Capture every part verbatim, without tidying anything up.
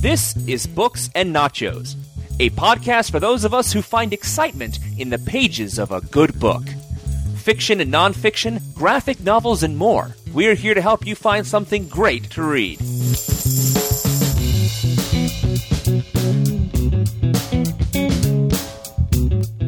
This is Books and Nachos, a podcast for those of us who find excitement in the pages of a good book. Fiction and nonfiction, graphic novels, and more. We're here to help you find something great to read.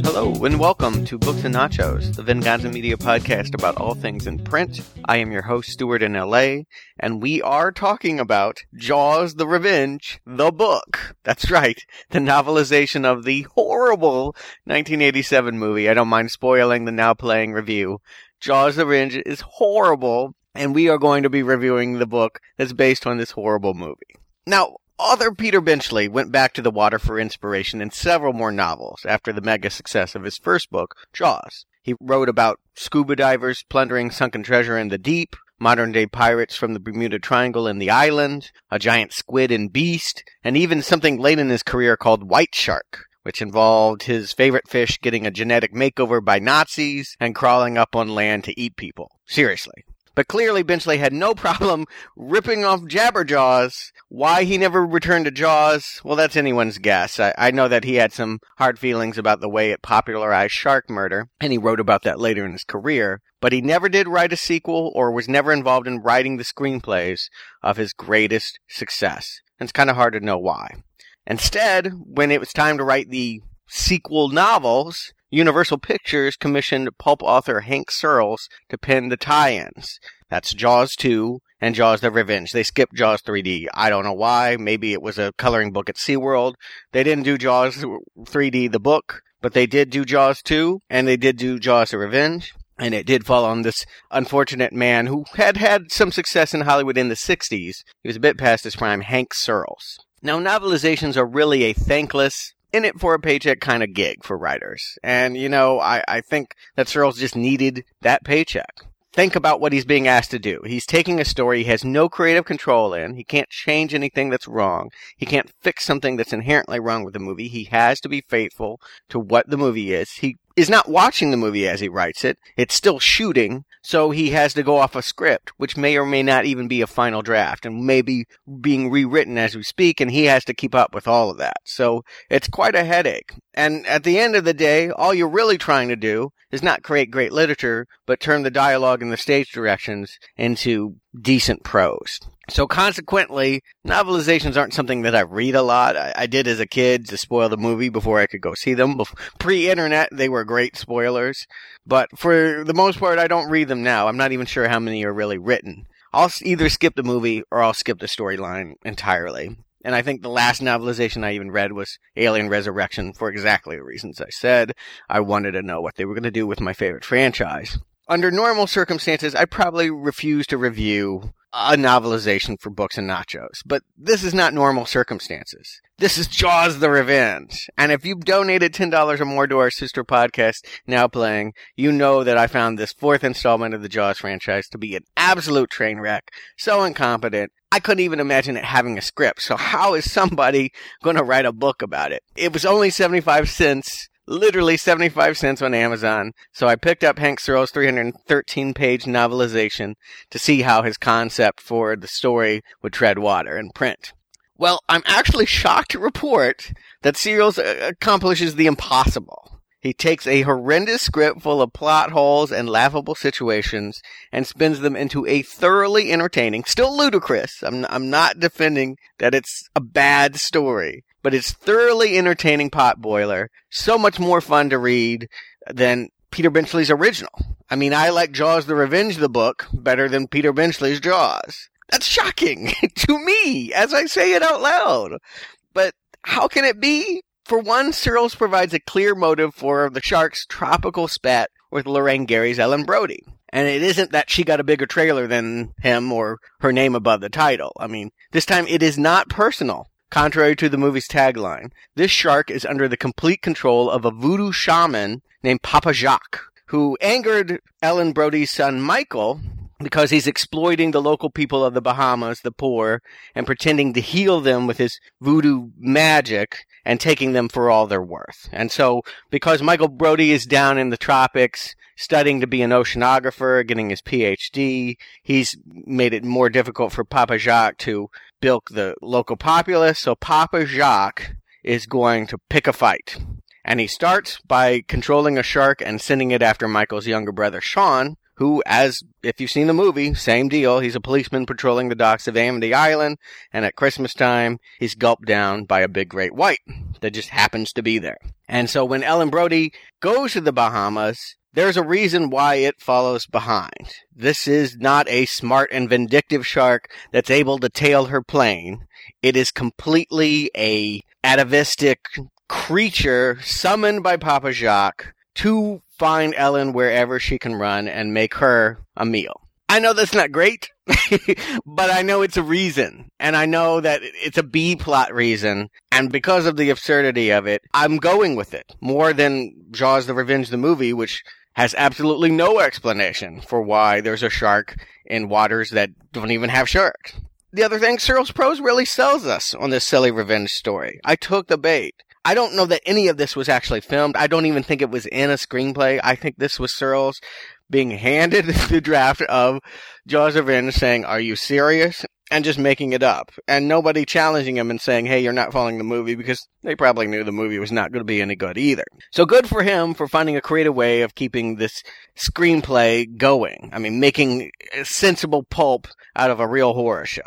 Hello and welcome to Books and Nachos, the Venganza Media podcast about all things in print. I am your host, Stuart in L A, and we are talking about Jaws the Revenge, the book. That's right, the novelization of the horrible nineteen eighty-seven movie. I don't mind spoiling the Now Playing review. Jaws the Revenge is horrible, and we are going to be reviewing the book that's based on this horrible movie. Now, author Peter Benchley went back to the water for inspiration in several more novels after the mega success of his first book, Jaws. He wrote about scuba divers plundering sunken treasure in the deep, modern-day pirates from the Bermuda Triangle in the island, a giant squid in Beast, and even something late in his career called White Shark, which involved his favorite fish getting a genetic makeover by Nazis and crawling up on land to eat people. Seriously. But clearly, Benchley had no problem ripping off Jabberjaws. Why he never returned to Jaws, well, that's anyone's guess. I, I know that he had some hard feelings about the way it popularized shark murder, and he wrote about that later in his career. But he never did write a sequel or was never involved in writing the screenplays of his greatest success. And it's kind of hard to know why. Instead, when it was time to write the sequel novels, Universal Pictures commissioned pulp author Hank Searles to pen the tie-ins. That's Jaws two and Jaws the Revenge. They skipped Jaws three D. I don't know why. Maybe it was a coloring book at SeaWorld. They didn't do Jaws three D, the book, but they did do Jaws two, and they did do Jaws the Revenge. And it did fall on this unfortunate man who had had some success in Hollywood in the sixties. He was a bit past his prime, Hank Searles. Now, novelizations are really a thankless, in it for a paycheck kind of gig for writers. And, you know, I, I think that Searles just needed that paycheck. Think about what he's being asked to do. He's taking a story he has no creative control in. He can't change anything that's wrong. He can't fix something that's inherently wrong with the movie. He has to be faithful to what the movie is. He is not watching the movie as he writes it. It's still shooting, so he has to go off a script, which may or may not even be a final draft, and may be being rewritten as we speak, and he has to keep up with all of that. So it's quite a headache. And at the end of the day, all you're really trying to do is not create great literature, but turn the dialogue and the stage directions into decent prose. So consequently, novelizations aren't something that I read a lot. I, I did as a kid to spoil the movie before I could go see them. Pre-internet, they were great spoilers. But for the most part, I don't read them now. I'm not even sure how many are really written. I'll either skip the movie or I'll skip the storyline entirely. And I think the last novelization I even read was Alien Resurrection for exactly the reasons I said. I wanted to know what they were going to do with my favorite franchise. Under normal circumstances, I probably refuse to review a novelization for Books and Nachos. But this is not normal circumstances. This is Jaws the Revenge. And if you've donated ten dollars or more to our sister podcast, Now Playing, you know that I found this fourth installment of the Jaws franchise to be an absolute train wreck, so incompetent, I couldn't even imagine it having a script. So how is somebody going to write a book about it? It was only seventy-five cents. Literally seventy-five cents on Amazon. So I picked up Hank Searles' three hundred thirteen page novelization to see how his concept for the story would tread water in print. Well, I'm actually shocked to report that Searles accomplishes the impossible. He takes a horrendous script full of plot holes and laughable situations and spins them into a thoroughly entertaining, still ludicrous, I'm, I'm not defending that it's a bad story, but it's thoroughly entertaining potboiler, so much more fun to read than Peter Benchley's original. I mean, I like Jaws the Revenge, the book, better than Peter Benchley's Jaws. That's shocking to me as I say it out loud. But how can it be? For one, Searles provides a clear motive for the Shark's tropical spat with Lorraine Gary's Ellen Brody. And it isn't that she got a bigger trailer than him or her name above the title. I mean, this time it is not personal. Contrary to the movie's tagline, this shark is under the complete control of a voodoo shaman named Papa Jacques, who angered Ellen Brody's son Michael because he's exploiting the local people of the Bahamas, the poor, and pretending to heal them with his voodoo magic, and taking them for all they're worth. And so because Michael Brody is down in the tropics studying to be an oceanographer, getting his P H D, he's made it more difficult for Papa Jacques to bilk the local populace. So Papa Jacques is going to pick a fight. And he starts by controlling a shark and sending it after Michael's younger brother, Sean, who, as if you've seen the movie, same deal. He's a policeman patrolling the docks of Amity Island, and at Christmas time, he's gulped down by a big great white that just happens to be there. And so when Ellen Brody goes to the Bahamas, there's a reason why it follows behind. This is not a smart and vindictive shark that's able to tail her plane. It is completely a atavistic creature summoned by Papa Jacques to find Ellen wherever she can run and make her a meal. I know that's not great, but I know it's a reason. And I know that it's a B-plot reason. And because of the absurdity of it, I'm going with it. More than Jaws the Revenge the Movie, which has absolutely no explanation for why there's a shark in waters that don't even have sharks. The other thing, Searles Prose really sells us on this silly revenge story. I took the bait. I don't know that any of this was actually filmed. I don't even think it was in a screenplay. I think this was Searles being handed the draft of Jaws of Revenge saying, are you serious? And just making it up. And nobody challenging him and saying, hey, you're not following the movie, because they probably knew the movie was not going to be any good either. So good for him for finding a creative way of keeping this screenplay going. I mean, making a sensible pulp out of a real horror show.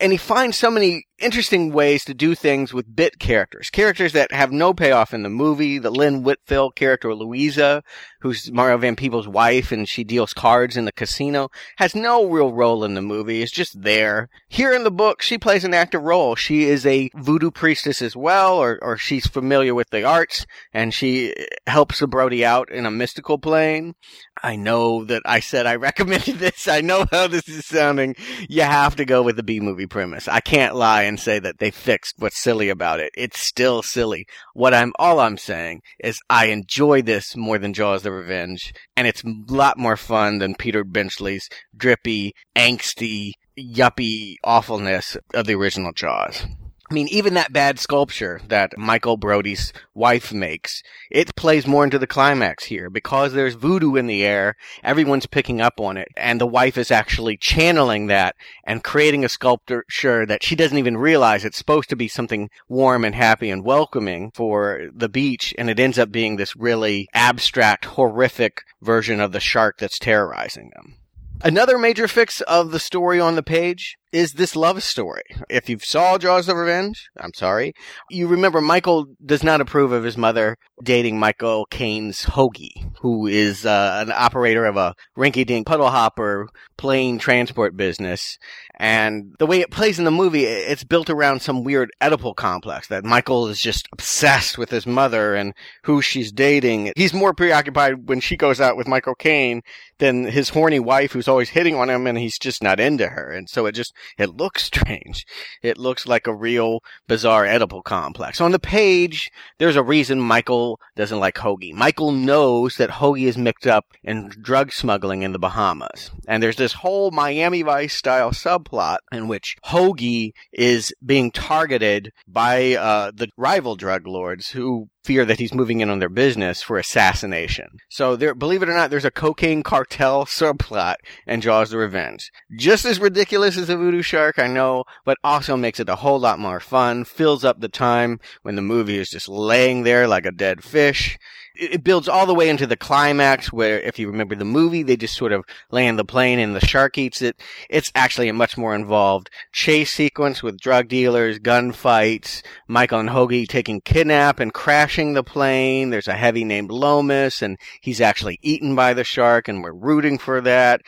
And he finds so many interesting ways to do things with bit characters. Characters that have no payoff in the movie. The Lynn Whitfield character, Louisa, who's Mario Van Peebles' wife, and she deals cards in the casino, has no real role in the movie. It's just there. Here in the book, she plays an active role. She is a voodoo priestess as well, or, or she's familiar with the arts, and she helps the Brody out in a mystical plane. I know that I said I recommended this. I know how this is sounding. You have to go with the B-movie premise. I can't lie and say that they fixed what's silly about it. It's still silly. What I'm all I'm saying is I enjoy this more than Jaws the Revenge, and it's a lot more fun than Peter Benchley's drippy, angsty, yuppie awfulness of the original Jaws. I mean, even that bad sculpture that Michael Brody's wife makes, it plays more into the climax here. Because there's voodoo in the air, everyone's picking up on it. And the wife is actually channeling that and creating a sculpture that she doesn't even realize it's supposed to be something warm and happy and welcoming for the beach. And it ends up being this really abstract, horrific version of the shark that's terrorizing them. Another major fix of the story on the page is this love story. If you saw Jaws of Revenge, I'm sorry, you remember Michael does not approve of his mother dating Michael Caine's Hoagie, who is uh, an operator of a rinky-dink puddle hopper plane transport business. And the way it plays in the movie, it's built around some weird Oedipal complex that Michael is just obsessed with his mother and who she's dating. He's more preoccupied when she goes out with Michael Caine than his horny wife who's always hitting on him, and he's just not into her. And so it just... It looks strange. It looks like a real bizarre Oedipal complex. On the page, there's a reason Michael doesn't like Hoagie. Michael knows that Hoagie is mixed up in drug smuggling in the Bahamas. And there's this whole Miami Vice style subplot in which Hoagie is being targeted by uh, the rival drug lords who fear that he's moving in on their business for assassination. So there, believe it or not, there's a cocaine cartel subplot in Jaws the Revenge. Just as ridiculous as a voodoo shark, I know, but also makes it a whole lot more fun, fills up the time when the movie is just laying there like a dead fish. It builds all the way into the climax where, if you remember the movie, they just sort of land the plane and the shark eats it. It's actually a much more involved chase sequence with drug dealers, gunfights, Michael and Hoagie taking kidnap and crashing the plane. There's a heavy named Lomas, and he's actually eaten by the shark, and we're rooting for that.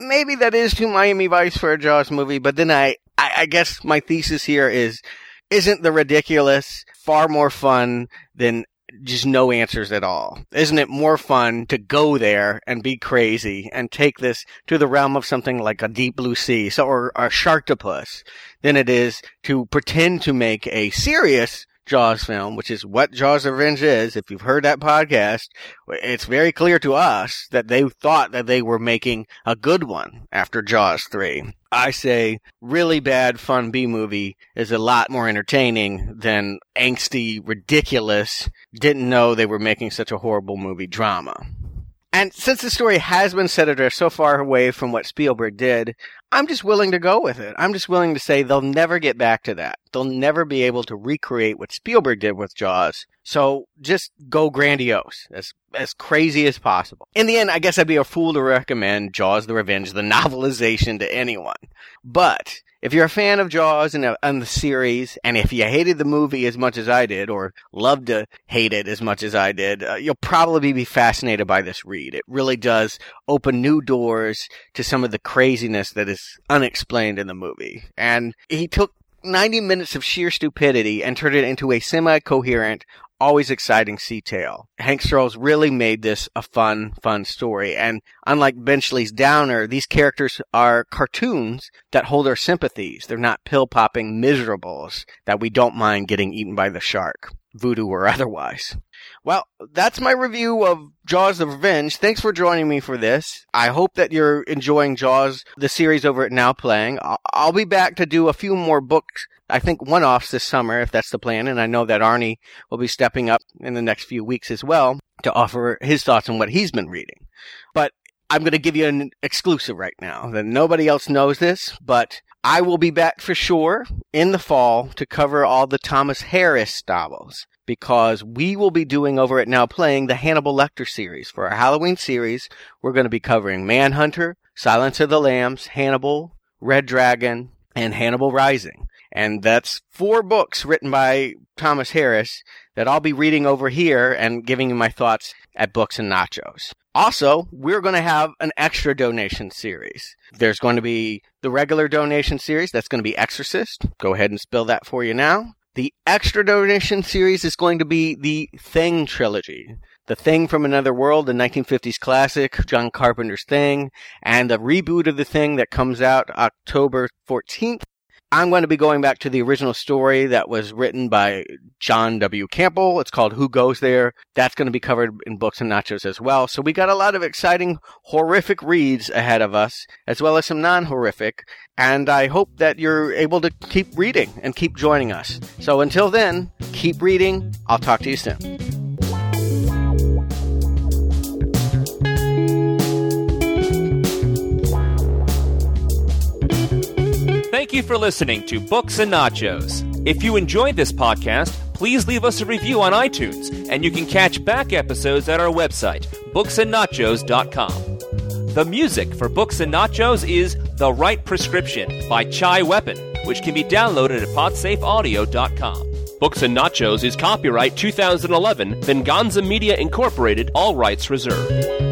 Maybe that is too Miami Vice for a Jaws movie, but then I, I, I guess my thesis here is, isn't the ridiculous far more fun than just no answers at all? Isn't it more fun to go there and be crazy and take this to the realm of something like a Deep Blue Sea or a Sharktopus than it is to pretend to make a serious Jaws film, which is what Jaws Revenge is, if you've heard that podcast, it's very clear to us that they thought that they were making a good one after Jaws three. I say really bad fun B-movie is a lot more entertaining than angsty, ridiculous, didn't know they were making such a horrible movie drama. And since the story has been set adrift so far away from what Spielberg did, I'm just willing to go with it. I'm just willing to say they'll never get back to that. They'll never be able to recreate what Spielberg did with Jaws. So just go grandiose, as as crazy as possible. In the end, I guess I'd be a fool to recommend Jaws the Revenge, the novelization, to anyone. But if you're a fan of Jaws and, and the series, and if you hated the movie as much as I did, or loved to hate it as much as I did, uh, you'll probably be fascinated by this read. It really does open new doors to some of the craziness that is unexplained in the movie. And he took ninety minutes of sheer stupidity and turned it into a semi-coherent, always exciting sea tale. Hank Searles really made this a fun, fun story. And unlike Benchley's downer, these characters are cartoons that hold our sympathies. They're not pill-popping miserables that we don't mind getting eaten by the shark, voodoo or otherwise. Well, that's my review of Jaws the Revenge. Thanks for joining me for this. I hope that you're enjoying Jaws, the series over at Now Playing. I'll be back to do a few more books, I think one-offs this summer, if that's the plan, and I know that Arnie will be stepping up in the next few weeks as well to offer his thoughts on what he's been reading. But I'm going to give you an exclusive right now that nobody else knows this, but I will be back for sure in the fall to cover all the Thomas Harris novels, because we will be doing over at Now Playing the Hannibal Lecter series. For our Halloween series, we're going to be covering Manhunter, Silence of the Lambs, Hannibal, Red Dragon, and Hannibal Rising. And that's four books written by Thomas Harris that I'll be reading over here and giving you my thoughts at Books and Nachos. Also, we're going to have an extra donation series. There's going to be the regular donation series. That's going to be Exorcist. Go ahead and spill that for you now. The extra donation series is going to be the Thing trilogy. The Thing from Another World, the nineteen fifties classic, John Carpenter's Thing, and the reboot of The Thing that comes out October fourteenth. I'm going to be going back to the original story that was written by John W. Campbell. It's called Who Goes There. That's going to be covered in Books and Nachos as well. So we got a lot of exciting, horrific reads ahead of us, as well as some non-horrific. And I hope that you're able to keep reading and keep joining us. So until then, keep reading. I'll talk to you soon. Thank you for listening to Books and Nachos. If you enjoyed this podcast, please leave us a review on iTunes, and you can catch back episodes at our website, books and nachos dot com. The music for Books and Nachos is The Right Prescription by Chai Weapon, which can be downloaded at pod safe audio dot com. Books and Nachos is copyright twenty eleven, Venganza Media Incorporated, all rights reserved.